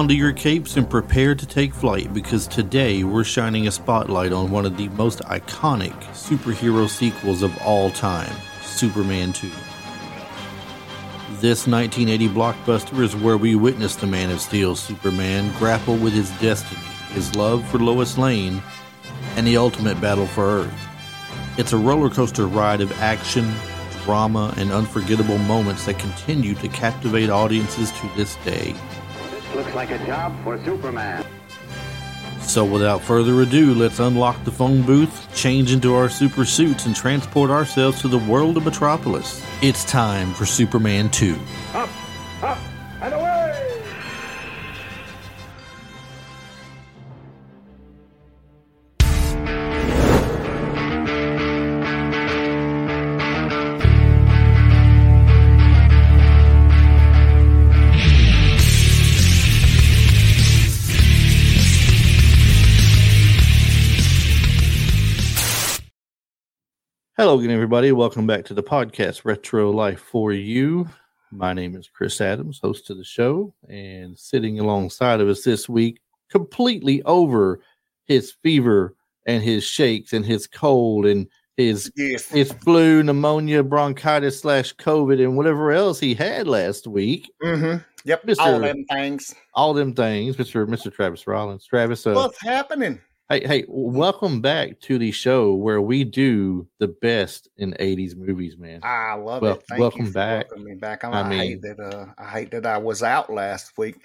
onto your capes and prepare to take flight, because today we're shining a spotlight on one of the most iconic superhero sequels of all time, Superman II. This 1980 blockbuster is where we witness the Man of Steel Superman grapple with his destiny, his love for Lois Lane, and the ultimate battle for Earth. It's a roller coaster ride of action, drama, and unforgettable moments that continue to captivate audiences to this day. This looks like a job for Superman. So without further ado, let's unlock the phone booth, change into our super suits, and transport ourselves to the world of Metropolis. It's time for Superman 2. Up, up, and away! Hello again, everybody. Welcome back to the podcast, Retro Life for You. My name is Chris Adams, host of the show, and sitting alongside of us this week, completely over his fever and his shakes and his cold and his flu, pneumonia, bronchitis / COVID and whatever else he had last week. Mm-hmm. Yep, all them things, Mr. Travis Rollins. Travis, what's happening? Hey, welcome back to the show where we do the best in 80s movies, man. I love it. Thank welcome you for back. Me back. I hate that I was out last week.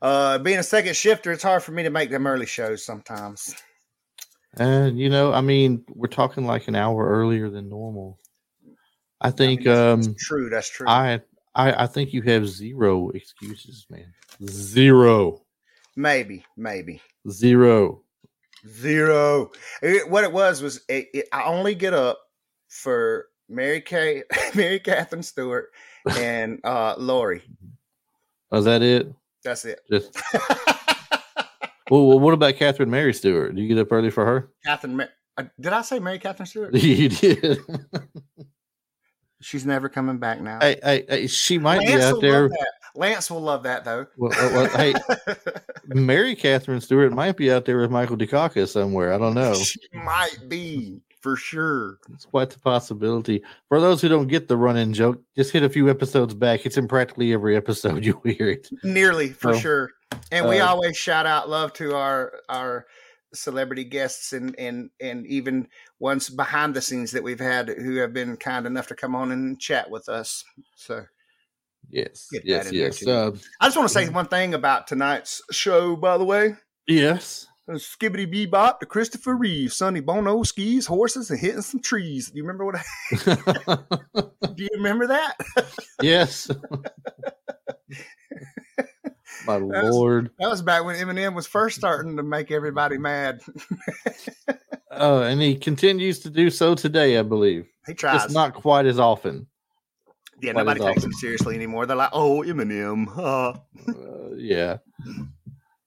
Being a second shifter, it's hard for me to make them early shows sometimes. And, we're talking like an hour earlier than normal. I think that's true. That's true. I think you have zero excuses, man. Zero. Maybe. Zero. What it was I only get up for Mary Catherine Stewart, and Lori. Is that it? That's it. Just... well, what about Catherine Mary Stewart? Do you get up early for her? Did I say Mary Catherine Stewart? You did. She's never coming back now. Hey, she might be out there. Lance will love that, though. Well, hey, Mary Catherine Stewart might be out there with Michael Dukakis somewhere. I don't know. She might be, for sure. It's quite the possibility. For those who don't get the run-in joke, just hit a few episodes back. It's in practically every episode you hear it. Nearly, for sure. And we always shout out love to our celebrity guests and even ones behind the scenes that we've had who have been kind enough to come on and chat with us. So... Yes. I just want to say one thing about tonight's show, by the way. Yes. Skibbity bebop to Christopher Reeve, Sonny Bono skis, horses, and hitting some trees. Do you remember do you remember that? Yes. My Lord. That was back when Eminem was first starting to make everybody mad. And he continues to do so today, I believe. He tries. Just not quite as often. Yeah, nobody takes him seriously anymore. They're like, oh, Eminem. Yeah.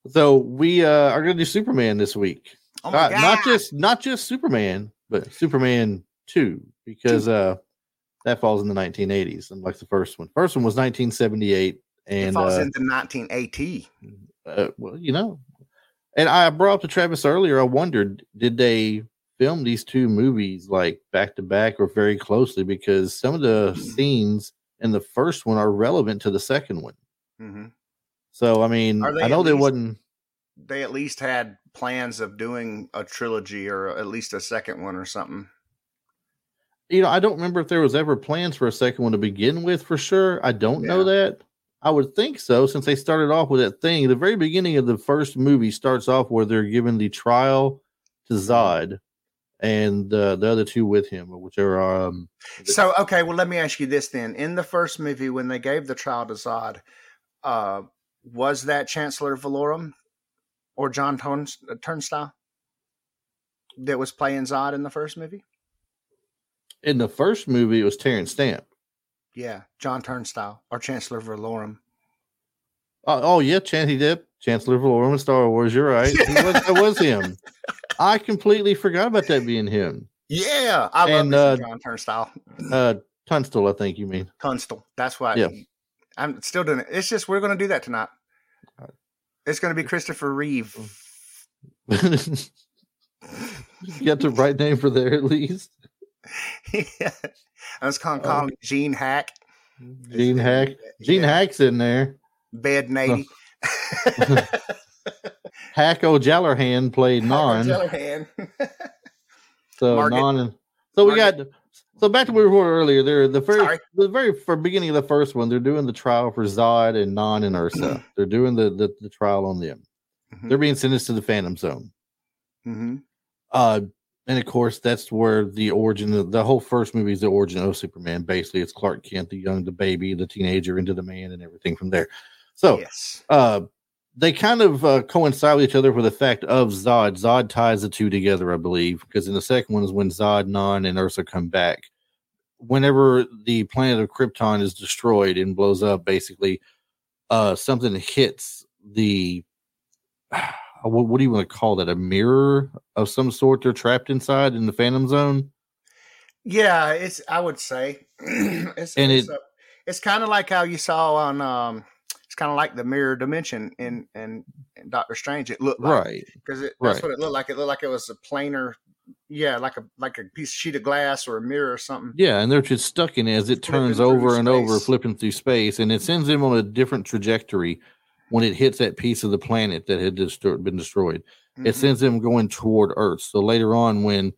So we are going to do Superman this week. Oh my God. Not just Superman, but Superman 2, because that falls in the 1980s, unlike the first one. First one was 1978. And, it falls into 1980. And I brought up to Travis earlier, I wondered, did they film these two movies like back to back or very closely, because some of the scenes in the first one are relevant to the second one. Mm-hmm. So, I know they at least had plans of doing a trilogy or at least a second one or something. I don't remember if there was ever plans for a second one to begin with for sure. I don't know that. I would think so, since they started off with that thing. The very beginning of the first movie starts off where they're given the trial to Zod. And the other two with him, or whichever. So, okay, well, let me ask you this then. In the first movie, when they gave the trial to Zod, was that Chancellor Valorum or John Turnstile that was playing Zod in the first movie? In the first movie, it was Terrence Stamp. Yeah, John Turnstile or Chancellor Valorum. He did. Chancellor Valorum in Star Wars, you're right. That was him. I completely forgot about that being him. Yeah, I love John Turnstile. Tunstall, I think you mean. Tunstall. That's why. Yeah. I'm still doing it. It's just we're going to do that tonight. It's going to be Christopher Reeve. You got the right name for there, at least. Yeah. I was going to call him Gene Hack. Gene Hack. Gene Hack's in there. Bed Nady. Hack O'Jallerhan played Non. So Market. Non and so we Market. Got so back to where we were earlier. They're the very beginning of the first one. They're doing the trial for Zod and Non and Ursa. They're doing the trial on them. Mm-hmm. They're being sentenced to the Phantom Zone. Mm-hmm. And of course, that's where the origin of the whole first movie is the origin of Superman. Basically, it's Clark Kent, the young, the baby, the teenager, into the man, and everything from there. So, yes. They kind of coincide with each other with the fact of Zod. Zod ties the two together, I believe, because in the second one is when Zod, Non, and Ursa come back. Whenever the planet of Krypton is destroyed and blows up, basically, something hits the... What do you want to call that? A mirror of some sort they're trapped inside in the Phantom Zone? Yeah, it's. I would say. It's kind of like how you saw on... It's kind of like the mirror dimension in Doctor Strange. It looked like, right, because that's what it looked like. It looked like it was a planar, like a piece of sheet of glass or a mirror or something. Yeah, and they're just stuck in it as it turns over and over, flipping through space, and it sends them on a different trajectory when it hits that piece of the planet that had been destroyed. Mm-hmm. It sends them going toward Earth. So later on,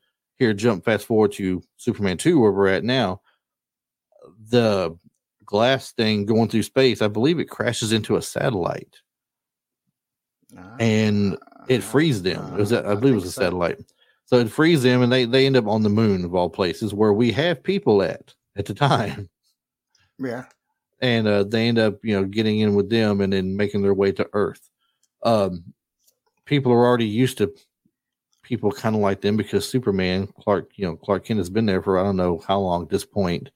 jump fast forward to Superman II, where we're at now, the glass thing going through space, I believe it crashes into a satellite and it frees them. I believe it was a satellite. So it frees them and they end up on the moon of all places where we have people at the time. Yeah. And they end up, getting in with them and then making their way to Earth. People are already used to people kind of like them because Superman, Clark Kent has been there for, I don't know how long at this point.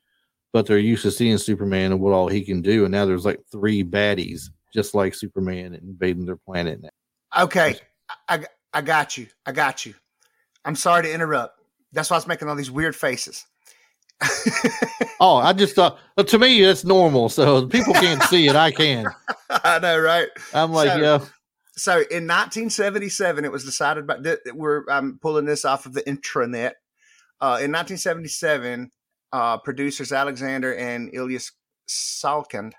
But they're used to seeing Superman and what all he can do. And now there's like three baddies, just like Superman, invading their planet now. Okay. I got you. I'm sorry to interrupt. That's why I was making all these weird faces. Oh, I just thought, to me, that's normal. So people can't see it. I can. I know, right? I'm like, So in 1977, it was decided by I'm pulling this off of the intranet. In 1977, producers Alexander and Ilya Salkind,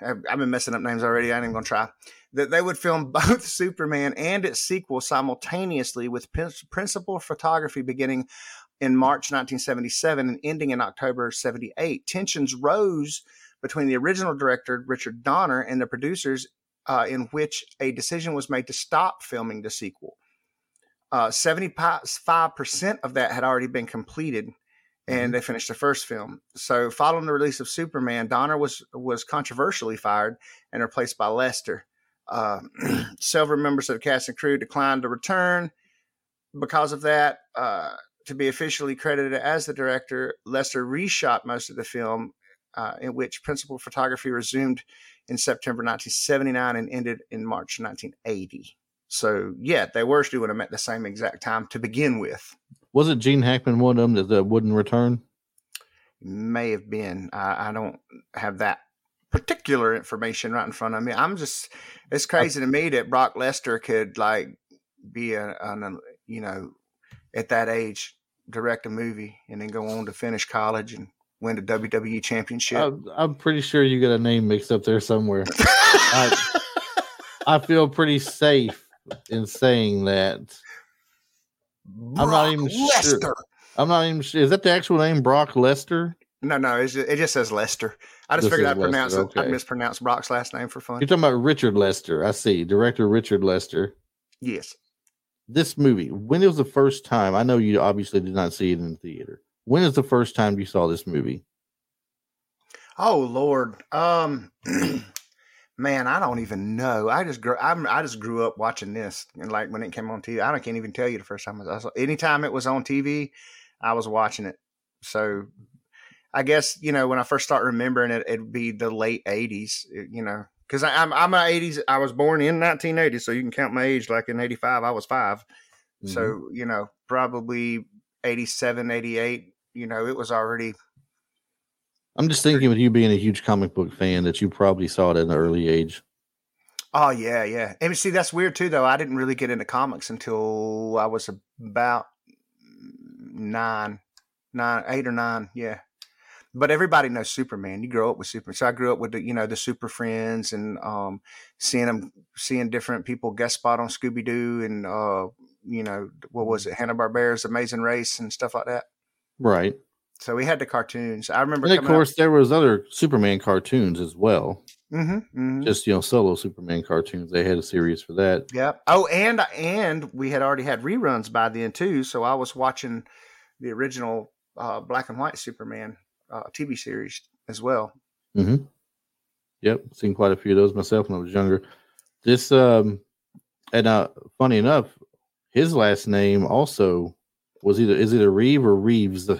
I've been messing up names already, I ain't even going to try, that they would film both Superman and its sequel simultaneously with principal photography beginning in March 1977 and ending in October 78. Tensions rose between the original director, Richard Donner, and the producers in which a decision was made to stop filming the sequel. 75% of that had already been completed. And they finished the first film. So following the release of Superman, Donner was controversially fired and replaced by Lester. Several members of the cast and crew declined to return. Because of that, to be officially credited as the director, Lester reshot most of the film, in which principal photography resumed in September 1979 and ended in March 1980. So, yeah, they were doing them at the same exact time to begin with. Was it Gene Hackman, one of them, that wouldn't return? May have been. I don't have that particular information right in front of me. It's crazy to me that Brock Lesnar could be at that age, direct a movie and then go on to finish college and win the WWE championship. I'm pretty sure you got a name mixed up there somewhere. I feel pretty safe in saying that. I'm not even sure. Is that the actual name, Brock Lester? No. It just says Lester. I just figured I'd pronounce it. Okay. I mispronounced Brock's last name for fun. You're talking about Richard Lester. I see. Director Richard Lester. Yes. This movie, when it was the first time, I know you obviously did not see it in the theater. When is the first time you saw this movie? Oh, Lord. Man, I don't even know. I just grew up watching this, and when it came on TV, I can't even tell you the first time I saw it. Anytime it was on TV, I was watching it. So, I guess when I first start remembering it, it'd be the late '80s. Because I'm an '80s. I was born in 1980, so you can count my age. Like in '85, I was 5. Mm-hmm. So probably '87, '88. It was already. I'm just thinking with you being a huge comic book fan that you probably saw it at an early age. Oh, yeah, yeah. And see, that's weird, too, though. I didn't really get into comics until I was about eight or nine, yeah. But everybody knows Superman. You grow up with Superman. So I grew up with, the Super Friends and seeing different people guest spot on Scooby-Doo and, what was it, Hanna-Barbera's Amazing Race and stuff like that. Right. So we had the cartoons. I remember. And of course, there was other Superman cartoons as well. Mm-hmm, mm-hmm. Just solo Superman cartoons. They had a series for that. Yep. Oh, and we had already had reruns by then too. So I was watching the original black and white Superman TV series as well. Mm-hmm. Yep, seen quite a few of those myself when I was younger. This funny enough, his last name also was either Reeve or Reeves.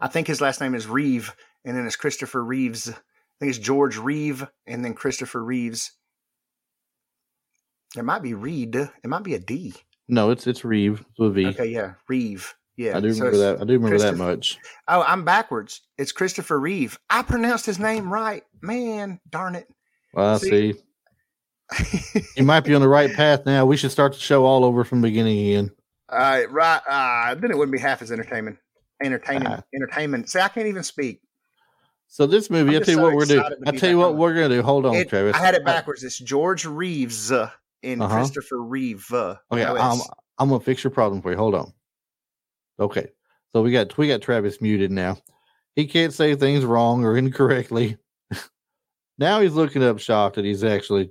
I think his last name is Reeve, and then it's Christopher Reeves. I think it's George Reeve, and then Christopher Reeves. It might be Reed. It might be a D. No, it's Reeve with a V. Okay, yeah, Reeve. Yeah, I do remember that. I do remember that much. Oh, I'm backwards. It's Christopher Reeve. I pronounced his name right, man. Darn it. Well, I see. You might be on the right path now. We should start the show all over from the beginning again. All right. Then it wouldn't be half as entertaining. Entertainment. See, I can't even speak. So this movie, I'll tell you what we're going to do. Hold on, Travis. I had it backwards. It's George Reeves and Christopher Reeve. Okay, I'm going to fix your problem for you. Hold on. Okay, so we got Travis muted now. He can't say things wrong or incorrectly. Now he's looking up shocked that he's actually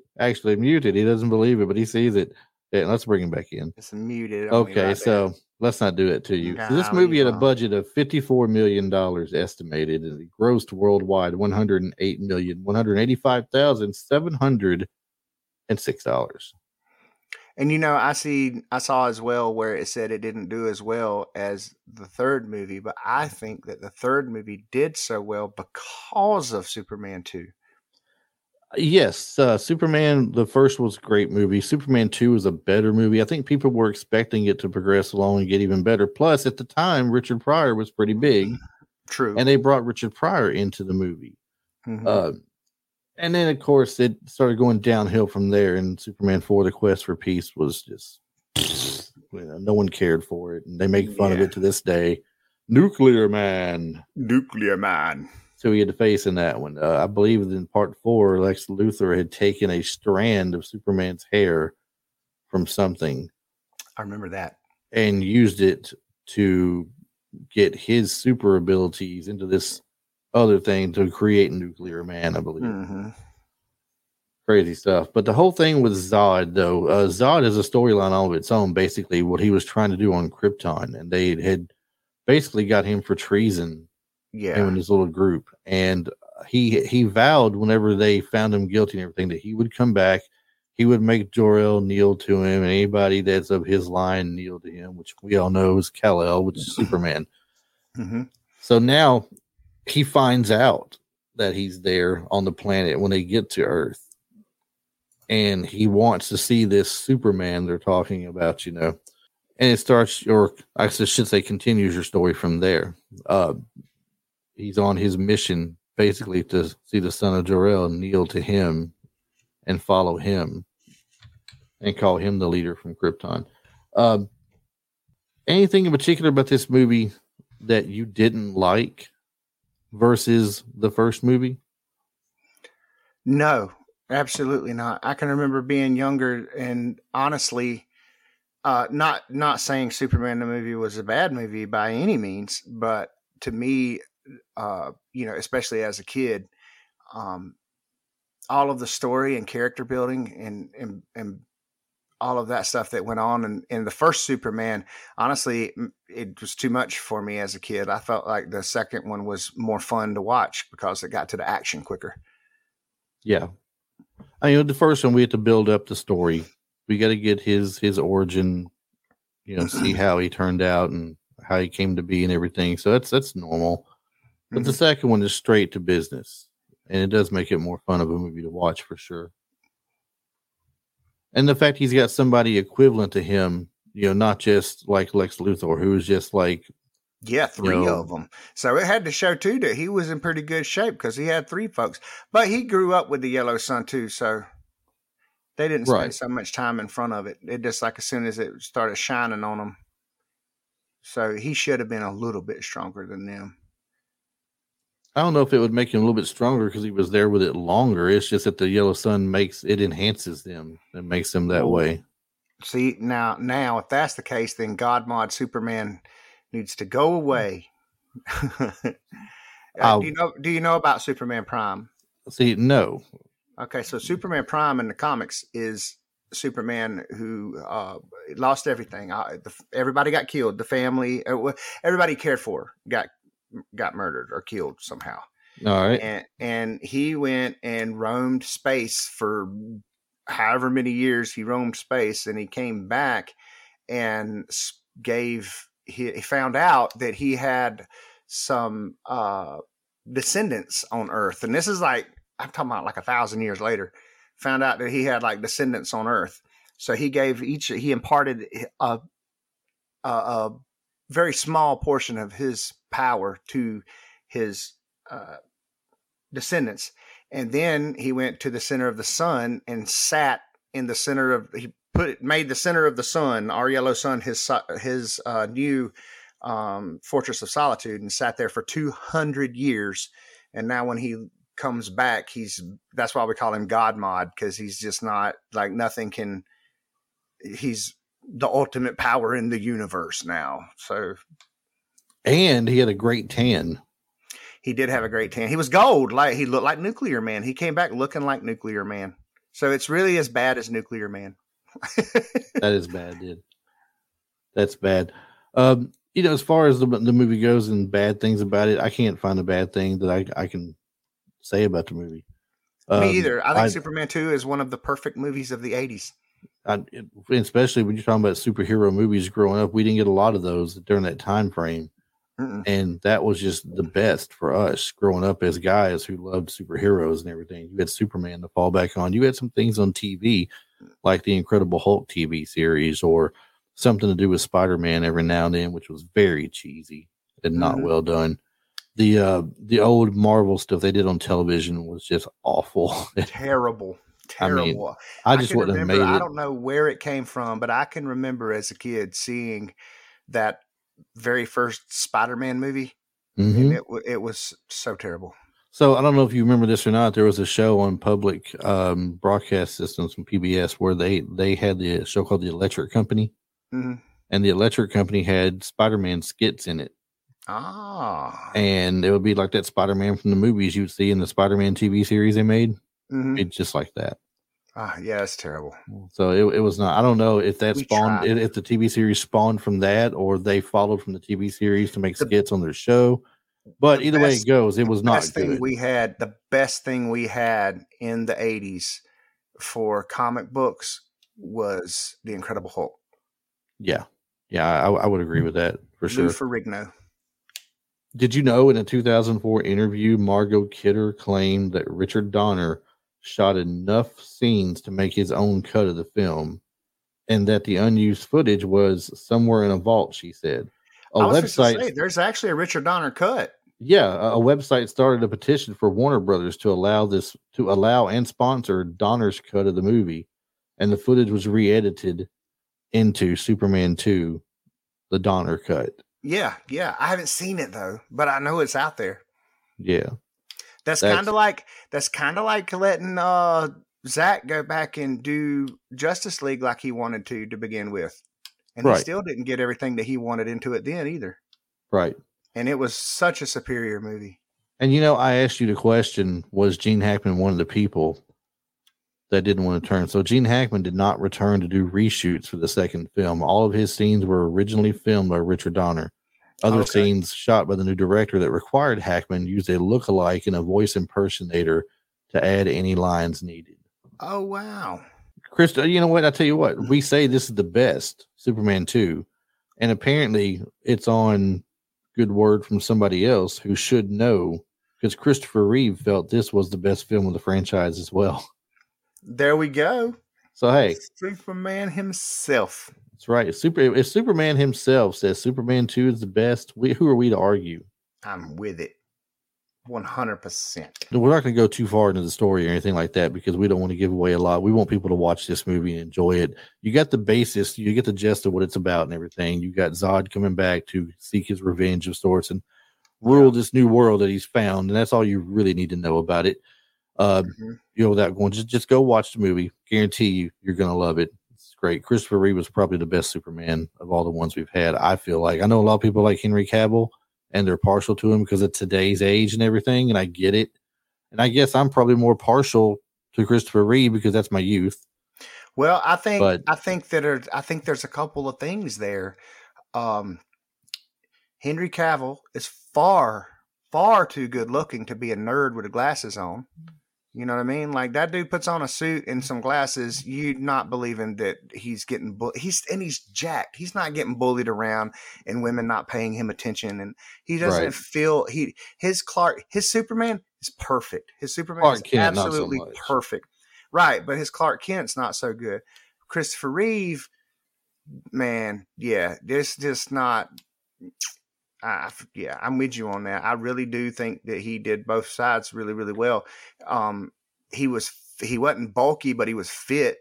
muted. He doesn't believe it, but he sees it. Yeah, let's bring him back in. It's muted. Okay, so... There. Let's not do that to you. No, so this movie had a budget of $54 million estimated, and it grossed worldwide $108,185,706. And I saw as well where it said it didn't do as well as the third movie, but I think that the third movie did so well because of Superman II. Yes, Superman, the first was a great movie. Superman 2 was a better movie. I think people were expecting it to progress along and get even better. Plus, at the time, Richard Pryor was pretty big. True. And they brought Richard Pryor into the movie. Mm-hmm. And then, of course, it started going downhill from there. And Superman 4, The Quest for Peace, was just... no one cared for it. And they make fun of it to this day. Nuclear Man. So he had to face in that one. I believe in part 4, Lex Luthor had taken a strand of Superman's hair from something. I remember that. And used it to get his super abilities into this other thing to create Nuclear Man, I believe. Mm-hmm. Crazy stuff. But the whole thing with Zod, though, Zod is a storyline all of its own, basically what he was trying to do on Krypton. And they had basically got him for treason. Yeah, him and his little group, and he vowed whenever they found him guilty and everything that he would come back, he would make Jor-El kneel to him, and anybody that's of his line kneel to him, which we all know is Kal-El, which is Superman. Mm-hmm. So now he finds out that he's there on the planet when they get to Earth, and he wants to see this Superman they're talking about, and it starts, or I should say, continues your story from there. He's on his mission, basically, to see the son of Jor-El kneel to him and follow him and call him the leader from Krypton. Anything in particular about this movie that you didn't like versus the first movie? No, absolutely not. I can remember being younger and honestly... not saying Superman the movie was a bad movie by any means, but to me... especially as a kid, all of the story and character building and all of that stuff that went on in the first Superman, honestly, it was too much for me as a kid. I felt like the second one was more fun to watch because it got to the action quicker. Yeah. The first one, we had to build up the story. We got to get his origin, see how he turned out and how he came to be and everything. So that's normal. But the second one is straight to business, and it does make it more fun of a movie to watch for sure. And the fact he's got somebody equivalent to him, not just like Lex Luthor, who was just like... Yeah, three of them. So it had to show, too, that he was in pretty good shape because he had three folks. But he grew up with the yellow sun, too, so They didn't spend so much time in front of it. It just like as soon as it started shining on them. So he should have been a little bit stronger than them. I don't know if it would make him a little bit stronger because he was there with it longer. It's just that the yellow sun makes it enhances them and makes them that way. See, now if that's the case, then Godmod Superman needs to go away. Do you know about Superman Prime? See, no. Okay, so Superman Prime in the comics is Superman who lost everything. Everybody got killed. The family, everybody cared for, got murdered or killed somehow. All right, and he went and roamed space for however many years he roamed space, and he came back and he found out that he had some descendants on Earth, and this is like I'm talking about like 1,000 years later. Found out that he had like descendants on Earth, so he imparted a very small portion of his power to his descendants. And then he went to the center of the sun and sat in the center of, made the center of the sun, our yellow sun, his new Fortress of Solitude, and sat there for 200 years. And now when he comes back, that's why we call him Godmod, because he's just not like he's the ultimate power in the universe now. So, and he had a great tan. He did have a great tan. He was gold. Like he looked like Nuclear Man. He came back looking like Nuclear Man. So it's really as bad as Nuclear Man. That is bad, dude. That's bad. As far as the movie goes and bad things about it, I can't find a bad thing that I can say about the movie. Me either. I think Superman 2 is one of the perfect movies of the 80s. Especially when you're talking about superhero movies growing up, we didn't get a lot of those during that time frame. Mm-mm. And that was just the best for us growing up as guys who loved superheroes and everything. You had Superman to fall back on. You had some things on TV like the Incredible Hulk TV series or something to do with Spider-Man every now and then, which was very cheesy and not well done. The old Marvel stuff they did on television was just awful. Terrible. I just wouldn't have made it. I don't know where it came from, but I can remember as a kid seeing that very first Spider-Man movie. Mm-hmm. And it was so terrible. So I don't know if you remember this or not. There was a show on public broadcast systems from PBS where they had the show called The Electric Company. Mm-hmm. And The Electric Company had Spider-Man skits in it. Ah. And it would be like that Spider-Man from the movies you would see in the Spider-Man TV series they made. Mm-hmm. It's just like that. Yeah, it's terrible. So it was not. I don't know if that spawned, if the TV series spawned from that, or they followed from the TV series to make skits on their show. But either way it goes, it was not good. The best thing we had in the 80s for comic books was The Incredible Hulk. Yeah, I would agree with that for sure. Lou Ferrigno. Did you know in a 2004 interview, Margot Kidder claimed that Richard Donner shot enough scenes to make his own cut of the film and that the unused footage was somewhere in a vault, she said. There's actually a Richard Donner cut. Yeah, a website started a petition for Warner Brothers to allow and sponsor Donner's cut of the movie, and the footage was re-edited into Superman 2, the Donner cut. Yeah. I haven't seen it though, but I know it's out there. Yeah. That's kind of like letting Zack go back and do Justice League like he wanted to begin with. And He still didn't get everything that he wanted into it then either. Right. And it was such a superior movie. And I asked you the question, was Gene Hackman one of the people that didn't want to turn? So Gene Hackman did not return to do reshoots for the second film. All of his scenes were originally filmed by Richard Donner. Other scenes shot by the new director that required Hackman used a look-alike and a voice impersonator to add any lines needed. Oh, wow. Chris, you know what? I tell you what, we say this is the best Superman 2, and apparently it's on good word from somebody else who should know, because Christopher Reeve felt this was the best film of the franchise as well. There we go. So, hey. Superman himself. That's right. If Superman himself says Superman 2 is the best, who are we to argue? I'm with it. 100%. We're not going to go too far into the story or anything like that because we don't want to give away a lot. We want people to watch this movie and enjoy it. You got the basis. You get the gist of what it's about and everything. You got Zod coming back to seek his revenge of sorts and rule this new world that he's found. And that's all you really need to know about it. You know, without going, just go watch the movie. Guarantee you, you're going to love it. It's great. Christopher Reeve was probably the best Superman of all the ones we've had. I feel like, I know a lot of people like Henry Cavill, and they're partial to him because of today's age and everything. And I get it. And I guess I'm probably more partial to Christopher Reeve because that's my youth. Well, I think there's a couple of things there. Henry Cavill is far, far too good looking to be a nerd with the glasses on. You know what I mean? Like, that dude puts on a suit and some glasses. You're not believing that he's getting bullied. He's jacked. He's not getting bullied around and women not paying him attention. And he doesn't feel his Superman is perfect. His Superman Clark is Kent, absolutely so perfect. Right. But his Clark Kent's not so good. Christopher Reeve, man. Yeah. This just not. I'm with you on that. I really do think that he did both sides really, really well. He wasn't bulky, but he was fit,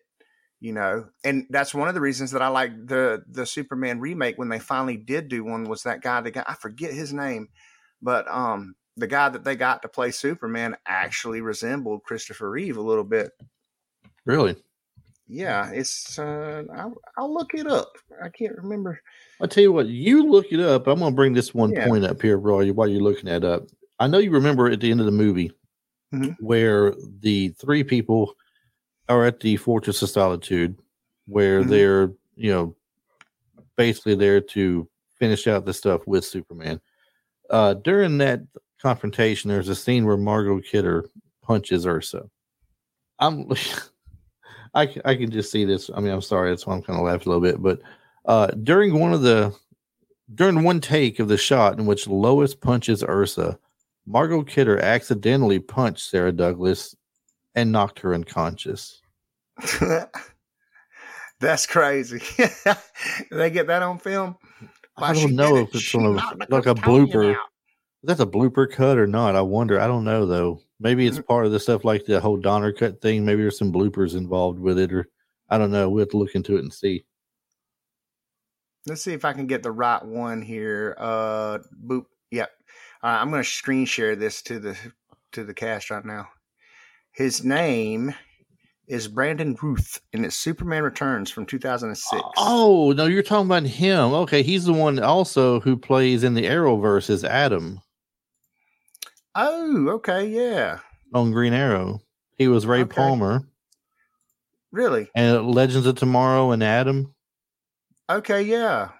you know. And that's one of the reasons that I like the Superman remake when they finally did do one was that guy. The guy, I forget his name, but the guy that they got to play Superman actually resembled Christopher Reeve a little bit. Really? Yeah, it's I'll look it up. I can't remember. I'll tell you what, you look it up. I'm going to bring this one point up here, Roy, while you're looking that up. I know you remember at the end of the movie where the three people are at the Fortress of Solitude where they're, you know, basically there to finish out the stuff with Superman. During that confrontation, there's a scene where Margot Kidder punches Ursa. I can just see this. I mean, I'm sorry. That's why I'm kind of laughing a little bit. But during one take of the shot in which Lois punches Ursa, Margot Kidder accidentally punched Sarah Douglas and knocked her unconscious. That's crazy. They get that on film? I don't know if it's like a blooper. That's a blooper cut or not. I wonder. I don't know, though. Maybe it's part of the stuff like the whole Donner cut thing. Maybe there's some bloopers involved with it, or I don't know. We'll have to look into it and see. Let's see if I can get the right one here. Boop. Yep. I'm going to screen share this to the cast right now. His name is Brandon Ruth, and it's Superman Returns from 2006. Oh, no, you're talking about him. Okay, he's the one also who plays in the Arrowverse as Adam. Oh, okay, yeah. On Green Arrow. He was Ray Palmer. Really? And Legends of Tomorrow and Adam. Okay, yeah.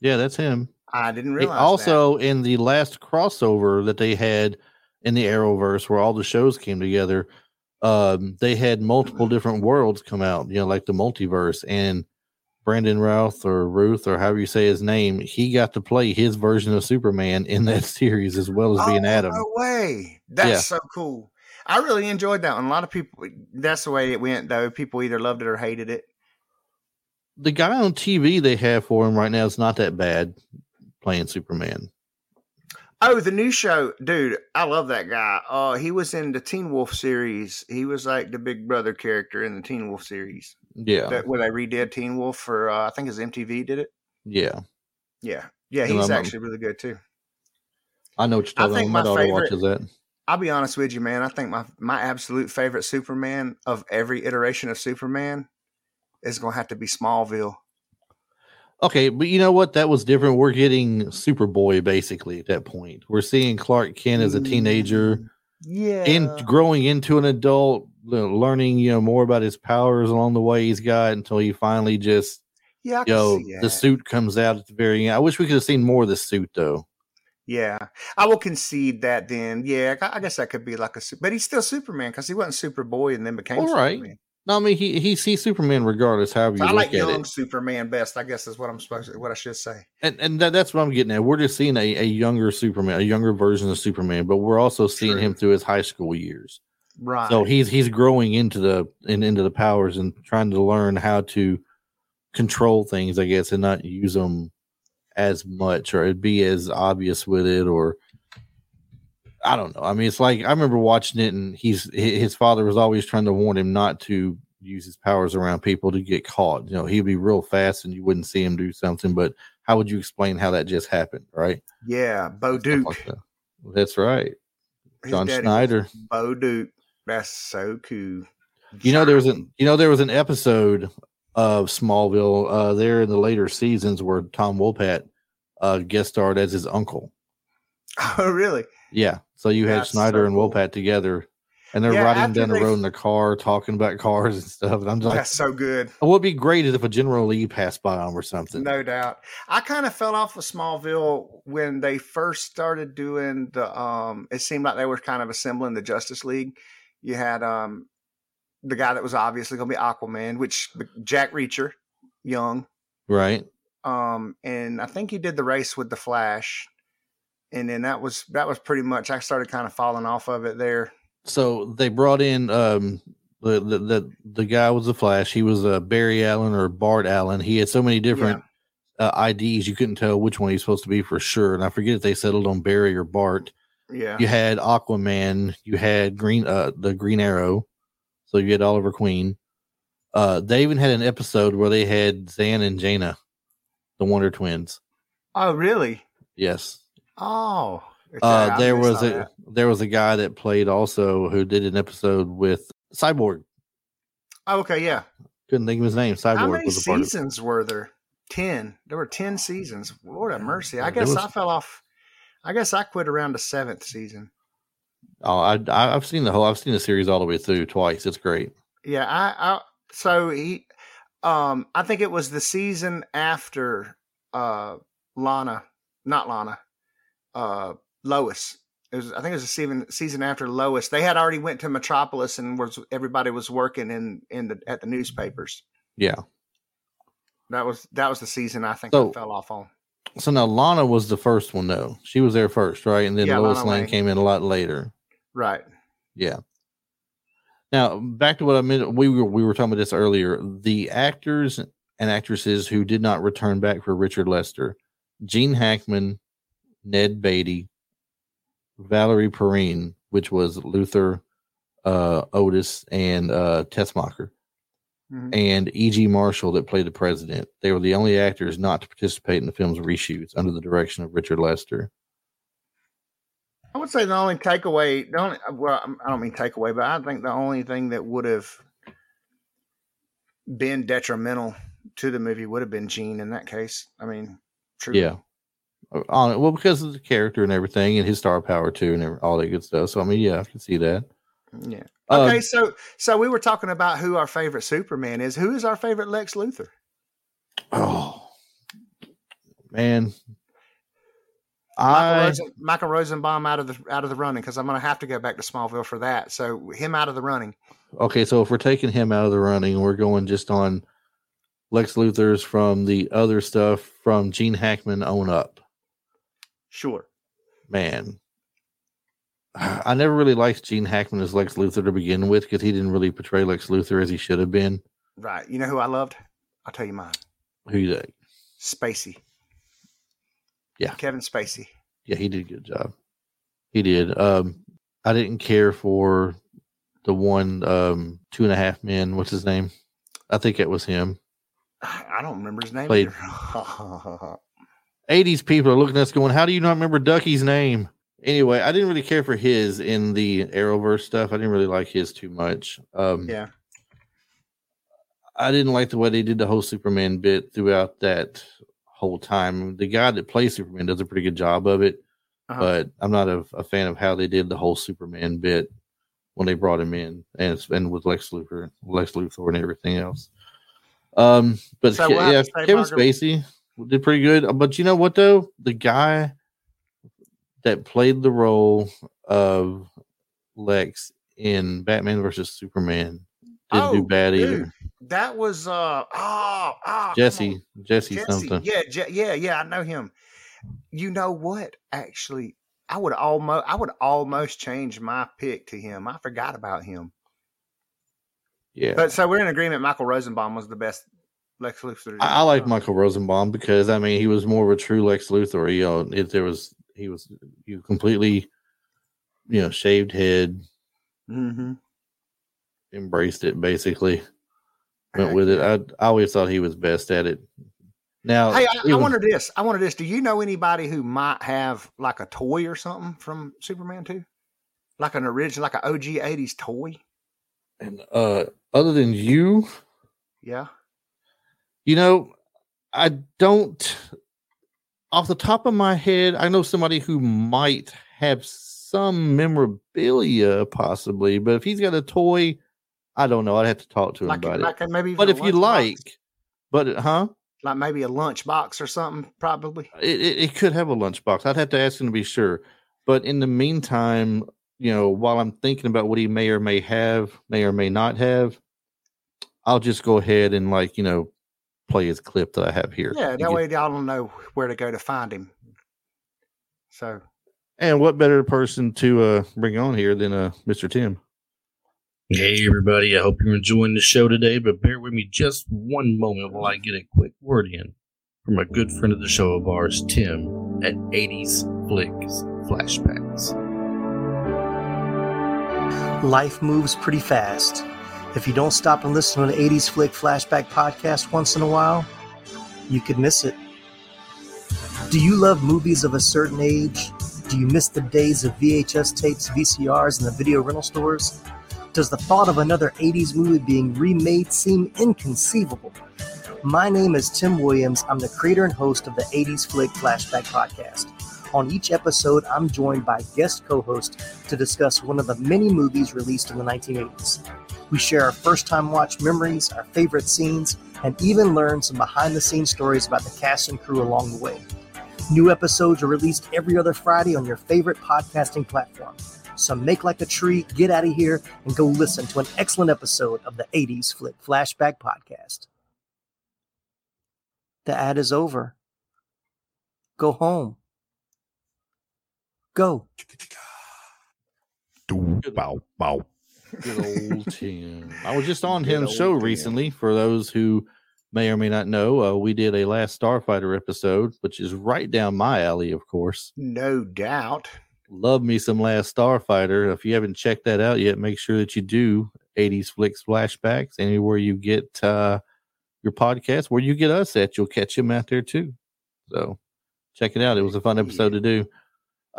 Yeah, that's him. I didn't realize that. In the last crossover that they had in the Arrowverse where all the shows came together, they had multiple different worlds come out, you know, like the multiverse. And Brandon Routh or Ruth or however you say his name, he got to play his version of Superman in that series as well as being Adam. No way. That's so cool. I really enjoyed that one. A lot of people, that's the way it went though. People either loved it or hated it. The guy on TV they have for him right now is not that bad playing Superman. Oh, the new show, dude! I love that guy. He was in the Teen Wolf series. He was like the big brother character in the Teen Wolf series. Yeah, where they redid Teen Wolf for I think his MTV did it. Yeah. He's actually really good too. I know what you're talking about. My daughter watches that. I'll be honest with you, man. I think my absolute favorite Superman of every iteration of Superman is going to have to be Smallville. Okay, but you know what? That was different. We're getting Superboy, basically, at that point. We're seeing Clark Kent as a teenager. Yeah. And growing into an adult, learning, you know, more about his powers along the way he's got until he finally just, the suit comes out at the very end. I wish we could have seen more of the suit, though. Yeah. I will concede that then. Yeah, I guess that could be like but he's still Superman because he wasn't Superboy and then became Superman. Right. No, I mean he sees Superman regardless. However, I like young Superman best. I guess is what I'm supposed to, what I should say. And that's what I'm getting at. We're just seeing a younger Superman, a younger version of Superman, but we're also seeing him through his high school years. Right. So he's growing into the powers and trying to learn how to control things, I guess, and not use them as much or it'd be as obvious with it. Or I don't know. I mean, it's like I remember watching it, and his father was always trying to warn him not to use his powers around people to get caught. You know, he'd be real fast, and you wouldn't see him do something. But how would you explain how that just happened, right? Yeah, Bo Duke. Like that. That's right. John Schneider. Bo Duke. That's so cool. You know there was an episode of Smallville there in the later seasons where Tom Wolpat guest starred as his uncle. Oh, really? Yeah. So you had Schneider and Wolpat together, and they're riding down the road in the car, talking about cars and stuff. And I'm just like, that's so good. What would be great is if a General Lee passed by him or something. No doubt. I kind of fell off of Smallville when they first started doing the. It seemed like they were kind of assembling the Justice League. You had the guy that was obviously going to be Aquaman, which Jack Reacher, young, right? And I think he did the race with the Flash. And then that was pretty much. I started kind of falling off of it there. So they brought in the guy was the Flash. He was Barry Allen or Bart Allen. He had so many different IDs you couldn't tell which one he was supposed to be for sure. And I forget if they settled on Barry or Bart. Yeah. You had Aquaman. You had the Green Arrow. So you had Oliver Queen. They even had an episode where they had Zan and Jaina, the Wonder Twins. Oh, really? Yes. Oh, there was a guy that played also who did an episode with Cyborg. Oh, okay, yeah. Couldn't think of his name. Cyborg. How many seasons were there? 10. There were 10 seasons. Lord have mercy. I fell off. I guess I quit around the 7th season. Oh, I've seen the series all the way through twice. It's great. Yeah, I think it was the season after Lois. I think it was a season after Lois. They had already went to Metropolis and everybody was working at the newspapers. Yeah, that was the season I think I fell off on. So now Lana was the first one though. She was there first, right? And then Lois Lane came in a lot later. Right. Yeah. Now back to what I meant. We were talking about this earlier. The actors and actresses who did not return back for Richard Lester: Gene Hackman, Ned Beatty, Valerie Perrine, which was Luthor, Otis, and Tessmacher, and E.G. Marshall that played the president. They were the only actors not to participate in the film's reshoots under the direction of Richard Lester. I would say I think the only thing that would have been detrimental to the movie would have been Gene in that case. I mean, true. Yeah. On it, well, because of the character and everything, and his star power too, and all that good stuff. So I mean, yeah, I can see that. Yeah. Okay, so we were talking about who our favorite Superman is. Who is our favorite Lex Luthor? Oh man, Michael Rosenbaum out of the running, because I'm going to have to go back to Smallville for that. So him out of the running. Okay, so if we're taking him out of the running, we're going just on Lex Luthor's from the other stuff from Gene Hackman on up. Sure. Man. I never really liked Gene Hackman as Lex Luthor to begin with, because he didn't really portray Lex Luthor as he should have been. Right. You know who I loved? I'll tell you mine. Who you like? Spacey. Yeah. Kevin Spacey. Yeah, he did a good job. He did. I didn't care for the one, Two and a Half Men. What's his name? I think it was him. I don't remember his name. 80s people are looking at us going, how do you not remember Ducky's name? Anyway, I didn't really care for his in the Arrowverse stuff. I didn't really like his too much. Yeah. I didn't like the way they did the whole Superman bit throughout that whole time. The guy that plays Superman does a pretty good job of it, but I'm not a fan of how they did the whole Superman bit when they brought him in and with Lex Luthor and everything else. Kevin Spacey did pretty good. But you know what though? The guy that played the role of Lex in Batman versus Superman didn't do bad either. That was Jesse something. Yeah, yeah, I know him. You know what? Actually, I would almost change my pick to him. I forgot about him. Yeah. But so we're in agreement. Michael Rosenbaum was the best Lex Luthor. I like Michael Rosenbaum because I mean he was more of a true Lex Luthor. You know, if there was he was completely you know, shaved head. Mm-hmm. Embraced it, basically. Went with it. I always thought he was best at it. Now, hey, I wonder this. Do you know anybody who might have like a toy or something from Superman 2? Like an original, like an OG 80s toy? And other than you? Yeah. You know, I don't... Off the top of my head, I know somebody who might have some memorabilia, possibly. But if he's got a toy, I don't know. I'd have to talk to him about it. Maybe but if you like... But, huh? Like maybe a lunchbox or something, probably. It could have a lunchbox. I'd have to ask him to be sure. But in the meantime... You know, while I'm thinking about what he may or may not have, I'll just go ahead and like, you know, play his clip that I have here. Yeah, that way y'all don't know where to go to find him. So, and what better person to bring on here than Mr. Tim? Hey everybody, I hope you're enjoying the show today, but bear with me just one moment while I get a quick word in from a good friend of the show of ours, Tim, at 80s Flicks Flashbacks. Life moves pretty fast. If you don't stop and listen to an 80s Flick Flashback podcast once in a while, you could miss it. Do you love movies of a certain age? Do you miss the days of VHS tapes, VCRs, and the video rental stores? Does the thought of another 80s movie being remade seem inconceivable? My name is Tim Williams. I'm the creator and host of the 80s Flick Flashback podcast. On each episode, I'm joined by guest co-host to discuss one of the many movies released in the 1980s. We share our first-time watch memories, our favorite scenes, and even learn some behind-the-scenes stories about the cast and crew along the way. New episodes are released every other Friday on your favorite podcasting platform. So make like a tree, get out of here, and go listen to an excellent episode of the 80s Flick Flashback Podcast. The ad is over. Go home. Go. Bow, bow. Good old Tim. I was just on Tim's show recently. For those who may or may not know, we did a Last Starfighter episode, which is right down my alley, of course. No doubt. Love me some Last Starfighter. If you haven't checked that out yet, make sure that you do. 80s Flicks Flashbacks. Anywhere you get your podcast, where you get us at, you'll catch him out there too. So check it out. It was a fun episode to do.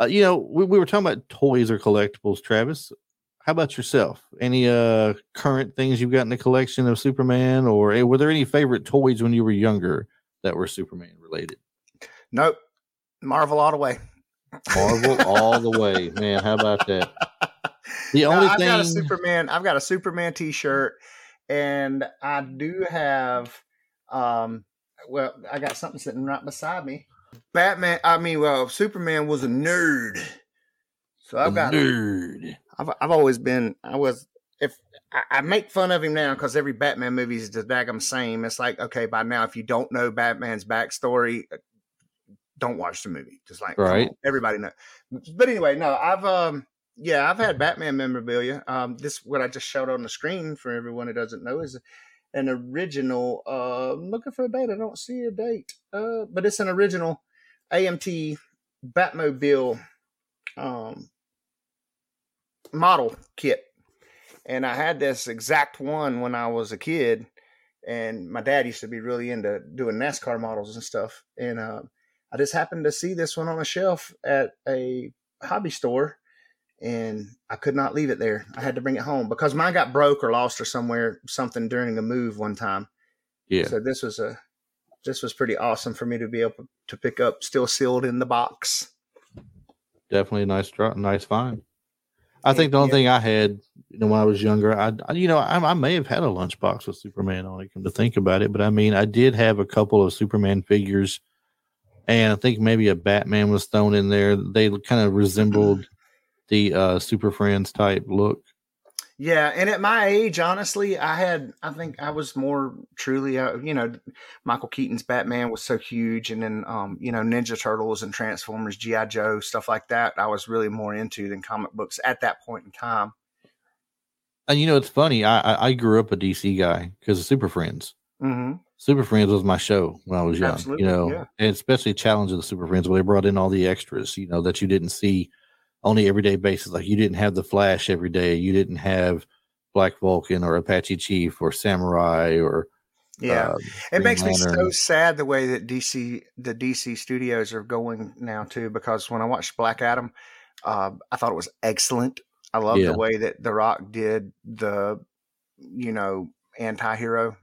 You know, we were talking about toys or collectibles, Travis. How about yourself? Any current things you've got in the collection of Superman, or were there any favorite toys when you were younger that were Superman related? Nope. Marvel all the way. Marvel all the way, man. How about that? Got a Superman. I've got a Superman T-shirt, and I do have. Well, I got something sitting right beside me. Superman was a nerd. So I've always been. I make fun of him now because every Batman movie is the daggum same. It's like, okay, by now, if you don't know Batman's backstory, don't watch the movie. Just like right. Everybody knows. But anyway, no, I've had Batman memorabilia. This what I just showed on the screen for everyone who doesn't know is an original. I'm looking for a date. I don't see a date. But it's an original AMT Batmobile model kit, and I had this exact one when I was a kid. And my dad used to be really into doing NASCAR models and stuff. And I just happened to see this one on a shelf at a hobby store. And I could not leave it there. I had to bring it home because mine got broke or lost or something during a move one time. Yeah. So this was pretty awesome for me to be able to pick up, still sealed in the box. Definitely a nice find. I think the only thing I had, you know, when I was younger, I may have had a lunchbox with Superman on it. Come to think about it, but I mean, I did have a couple of Superman figures, and I think maybe a Batman was thrown in there. They kind of resembled the Super Friends type look. Yeah, and at my age, honestly, I was more truly, you know, Michael Keaton's Batman was so huge, and then you know, Ninja Turtles and Transformers, G.I. Joe, stuff like that. I was really more into than comic books at that point in time. And you know, it's funny. I grew up a DC guy because of Super Friends. Mm-hmm. Super Friends was my show when I was young. Absolutely, you know, yeah. And especially Challenge of the Super Friends, where they brought in all the extras, you know, that you didn't see on the everyday basis. Like, you didn't have the Flash every day. You didn't have Black Vulcan or Apache Chief or Samurai or it makes me so sad the way that the DC studios are going now too, because when I watched Black Adam, I thought it was excellent. I love the way that The Rock did the, you know, anti-hero,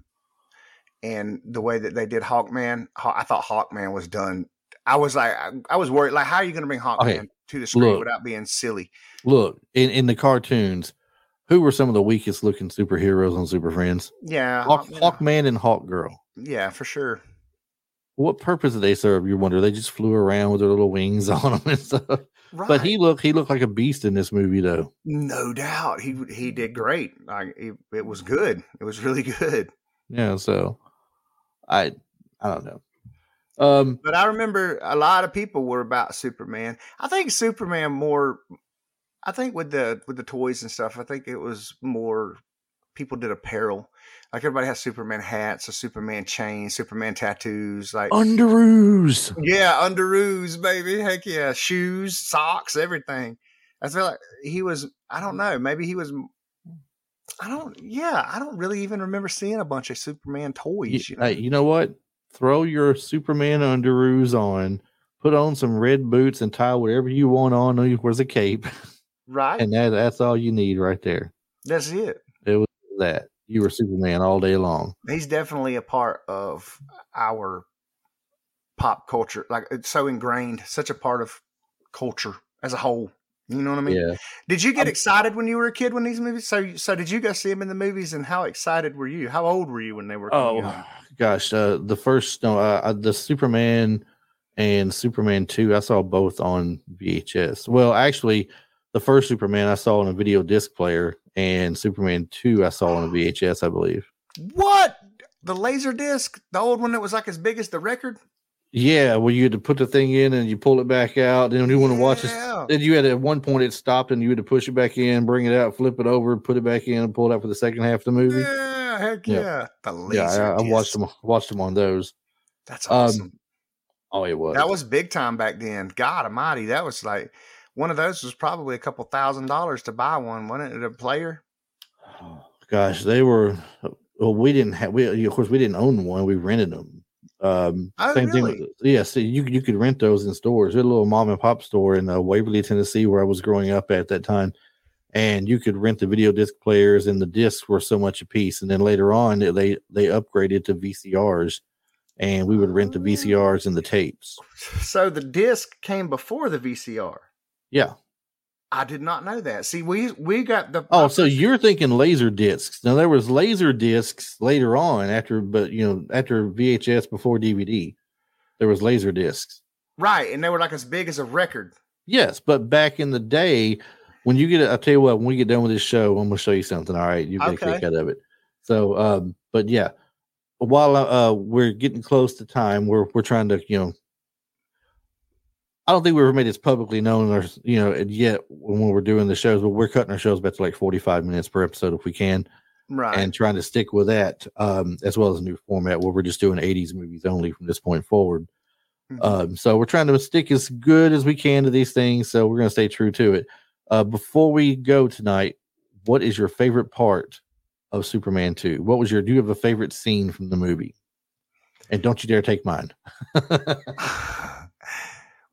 and the way that they did Hawkman. I thought Hawkman was done. I was like, I was worried, like, how are you going to bring Hawkman to the screen without being silly? Look, in the cartoons, who were some of the weakest looking superheroes on Super Friends? Yeah. Hawkman and Hawk Girl. Yeah, for sure. What purpose did they serve? You wonder. They just flew around with their little wings on them and stuff. Right. But he looked like a beast in this movie, though. No doubt. He did great. It was good. It was really good. Yeah. So I don't know. But I remember a lot of people were about Superman. I think Superman more, I think with the toys and stuff, I think it was more people did apparel. Like, everybody has Superman hats, a Superman chain, Superman tattoos, like Underoos. Yeah, Underoos, baby. Heck yeah. Shoes, socks, everything. I feel like he was, I don't know, maybe he was, I don't really even remember seeing a bunch of Superman toys. You know? Hey, you know what? Throw your Superman Underoos on, put on some red boots and tie whatever you want on. Where's a cape? Right. And that's all you need right there. That's it. It was that. You were Superman all day long. He's definitely a part of our pop culture. Like, it's so ingrained, such a part of culture as a whole. You know what I mean? Yeah. Did you get excited when you were a kid when these movies? So did you go see them in the movies, and how excited were you? How old were you when they were coming out? Gosh, the Superman and Superman 2, I saw both on VHS. Well, actually, the first Superman I saw on a video disc player, and Superman 2 I saw on a VHS, I believe. What? The laser disc? The old one that was like as big as the record? Yeah, well, you had to put the thing in and you pull it back out. Then you want to watch it. Then you had, at one point it stopped and you had to push it back in, bring it out, flip it over, put it back in, and pull it out for the second half of the movie. Yeah, heck yeah. The laser disc. I watched them on those. That's awesome. It was. That was big time back then. God almighty, that was like, one of those was probably a couple $1,000s to buy one, wasn't it? A player? Oh, gosh, they were. Well, we didn't own one. We rented them. Same thing. Yeah, so you could rent those in stores. There's a little mom and pop store in Waverly, Tennessee, where I was growing up at that time, and you could rent the video disc players, and the discs were so much a piece. And then later on, they upgraded to VCRs. And we would rent the VCRs and the tapes. So the disc came before the VCR. Yeah. I did not know that. See, we got the... Oh, so you're thinking laser discs. Now, there was laser discs later on after VHS, before DVD, there was laser discs. Right. And they were like as big as a record. Yes. But back in the day, I'll tell you what, when we get done with this show, I'm going to show you something. All right. You get a kick out of it. So, but yeah, while we're getting close to time, we're trying to, you know, I don't think we ever made this publicly known, or you know, yet when we're doing the shows, but we're cutting our shows back to like 45 minutes per episode if we can, right? And trying to stick with that, as well as a new format where we're just doing 80s movies only from this point forward. Mm-hmm. So we're trying to stick as good as we can to these things. So we're going to stay true to it. Before we go tonight, what is your favorite part of Superman 2? Do you have a favorite scene from the movie? And don't you dare take mine.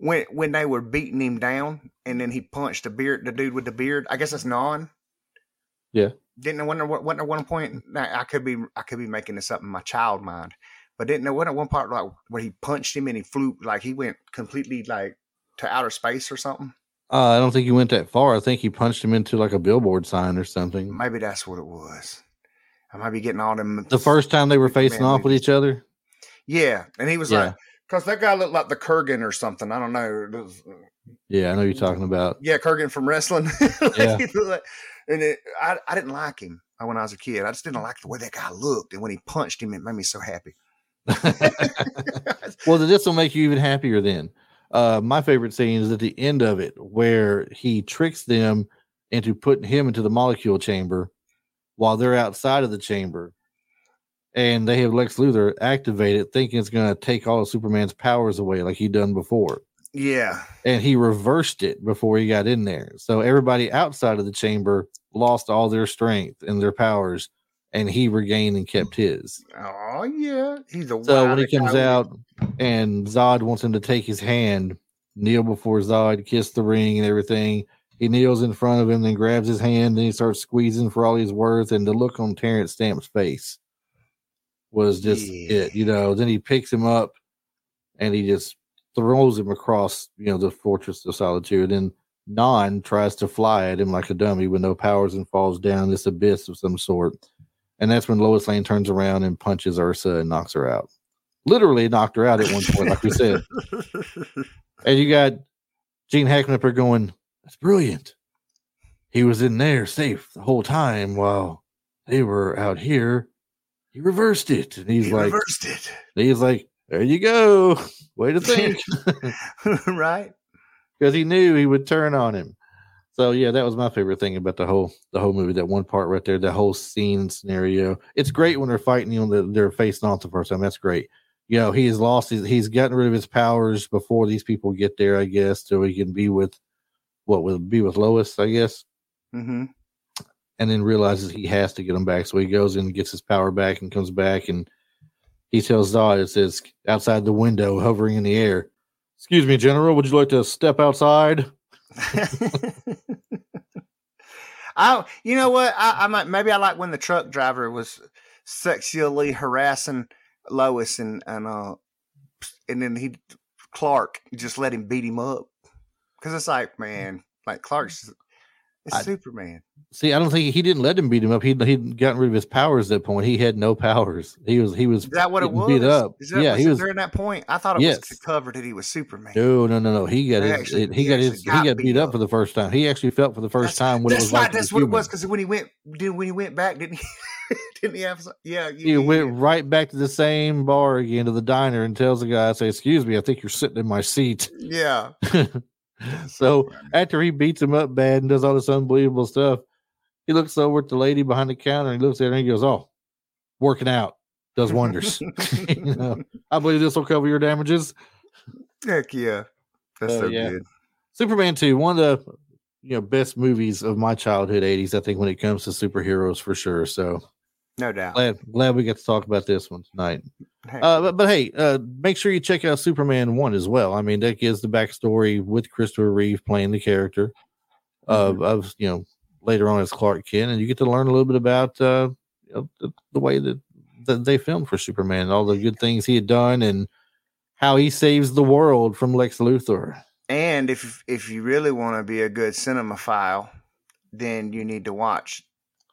When they were beating him down, and then he punched the dude with the beard. I guess that's Non. Yeah. Wasn't there one point? I could be making this up in my child mind, but wasn't one part like where he punched him and he flew, like he went completely like to outer space or something? I don't think he went that far. I think he punched him into like a billboard sign or something. Maybe that's what it was. I might be getting all them. The first time they were facing off with each other. Yeah, and he was like. Because that guy looked like the Kurgan or something. I don't know. Yeah, I know you're talking about. Yeah, Kurgan from wrestling. I didn't like him when I was a kid. I just didn't like the way that guy looked. And when he punched him, it made me so happy. Well, this will make you even happier then. My favorite scene is at the end of it where he tricks them into putting him into the molecule chamber while they're outside of the chamber. And they have Lex Luthor activated, thinking it's going to take all of Superman's powers away like he done before. Yeah. And he reversed it before he got in there. So everybody outside of the chamber lost all their strength and their powers, and he regained and kept his. Oh, yeah. He's a so when he comes out and Zod wants him to take his hand, kneel before Zod, kiss the ring and everything, he kneels in front of him, then grabs his hand, and he starts squeezing for all he's worth. And the look on Terrence Stamp's face was just it, you know. Then he picks him up and he just throws him across, you know, the Fortress of Solitude. And Non tries to fly at him like a dummy with no powers and falls down this abyss of some sort. And that's when Lois Lane turns around and punches Ursa and knocks her out. Literally knocked her out at one point, like we said. And you got Gene Hackman up there going, "That's brilliant. He was in there safe the whole time while they were out here. He reversed it." And he's like, "There you go. Way to think." Right. Because he knew he would turn on him. So yeah, that was my favorite thing about the whole movie. That one part right there, that whole scene scenario. It's great when they're fighting, you know, they're facing off the first time. That's great. You know, he's lost. He's gotten rid of his powers before these people get there, I guess, so he can be with Lois, I guess. Mm-hmm. And then realizes he has to get them back, so he goes in and gets his power back and comes back, and he tells Zod, it says outside the window, hovering in the air, "Excuse me, General, would you like to step outside?" You know what? I might. Maybe I like when the truck driver was sexually harassing Lois, and then Clark just let him beat him up, because it's like, man, like Clark's Superman. See, I don't think he didn't let him beat him up. He'd gotten rid of his powers at that point. He had no powers. He was. Is that what it was? Beat up. Was during that point. I thought it was to cover that he was Superman. No. He got beat up for the first time. He actually felt for the first time when it was like that's what human. It was, because when he went back, didn't he? Didn't he have? Yeah, he went right back to the same bar again, to the diner, and tells the guy, "I say, excuse me, I think you're sitting in my seat." Yeah. So after he beats him up bad and does all this unbelievable stuff, he looks over at the lady behind the counter. He looks at her and he goes, "Oh, working out does wonders." You know, I believe this will cover your damages. Heck yeah, that's so good. Superman 2, one of the best movies of my childhood '80s. I think when it comes to superheroes, for sure. So no doubt, glad we got to talk about this one tonight. But make sure you check out Superman 1 as well. I mean, that gives the backstory with Christopher Reeve playing the character of later on as Clark Kent, and you get to learn a little bit about the way that they filmed for Superman, all the good things he had done, and how he saves the world from Lex Luthor. And if you really want to be a good cinemaphile, then you need to watch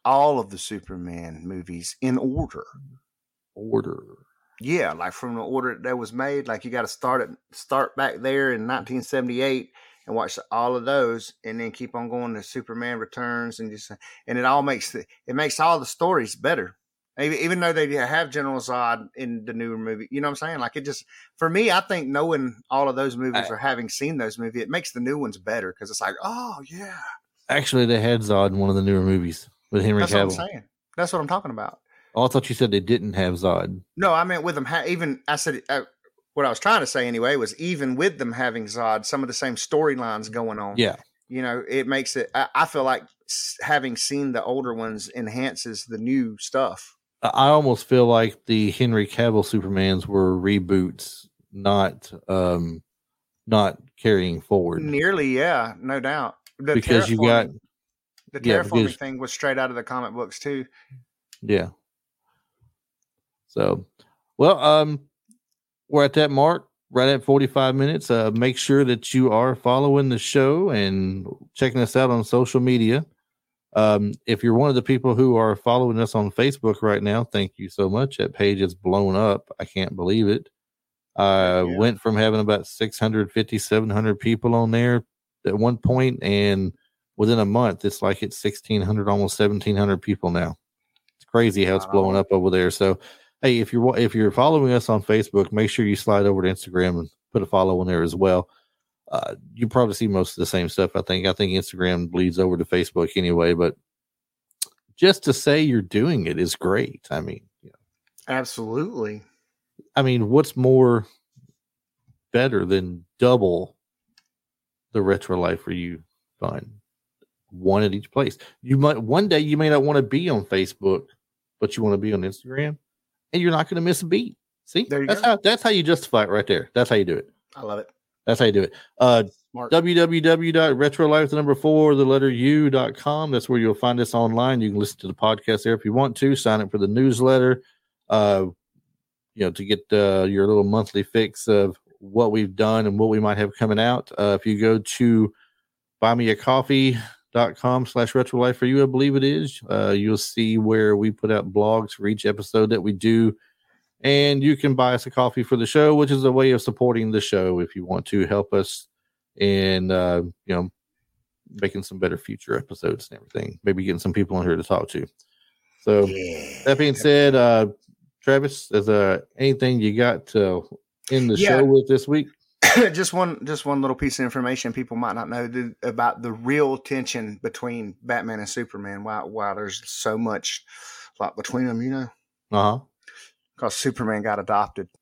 all of the Superman movies in order. Yeah, like from the order that was made, like you got to start back there in 1978 and watch all of those, and then keep on going to Superman Returns, and it all makes it makes all the stories better. Even though they have General Zod in the newer movie, you know what I'm saying? Like, it just, for me, I think knowing all of those movies or having seen those movies, it makes the new ones better, because it's like, oh yeah. Actually, they had Zod in one of the newer movies with Henry Cavill. That's what I'm saying. That's what I'm talking about. Oh, I thought you said they didn't have Zod. No, I meant with them. What I was trying to say anyway was, even with them having Zod, some of the same storylines going on. Yeah, you know, it makes it. I feel like having seen the older ones enhances the new stuff. I almost feel like the Henry Cavill Supermans were reboots, not carrying forward. Nearly, yeah, no doubt. Because the terraforming thing was straight out of the comic books too. Yeah. So, well, we're at that mark, right at 45 minutes. Make sure that you are following the show and checking us out on social media. If you're one of the people who are following us on Facebook right now, thank you so much. That page is blown up. I can't believe it. Went from having about 650, 700 people on there at one point, and within a month, it's 1,600, almost 1,700 people now. It's crazy how it's blowing up over there. So, hey, if you're following us on Facebook, make sure you slide over to Instagram and put a follow on there as well. You probably see most of the same stuff. I think Instagram bleeds over to Facebook anyway, but just to say you're doing it is great. I mean, absolutely. I mean, what's better than double the Retro Life for You fund. One at each place. You might one day you may not want to be on Facebook, but you want to be on Instagram, and you're not going to miss a beat. See, that's how you justify it right there. That's how you do it. I love it. That's how you do it. www.retrolife4.com. That's where you'll find us online. You can listen to the podcast there if you want to. Sign up for the newsletter. To get your little monthly fix of what we've done and what we might have coming out. If you go to buymeacoffee.com/retrolife4you, I believe it is, you'll see where we put out blogs for each episode that we do. And you can buy us a coffee for the show, which is a way of supporting the show if you want to help us in, making some better future episodes and everything. Maybe getting some people on here to talk to. So that being said, Travis, is anything you got to end the show with this week? just one little piece of information people might not know about the real tension between Batman and Superman. Why there's so much between them, Because Superman got adopted.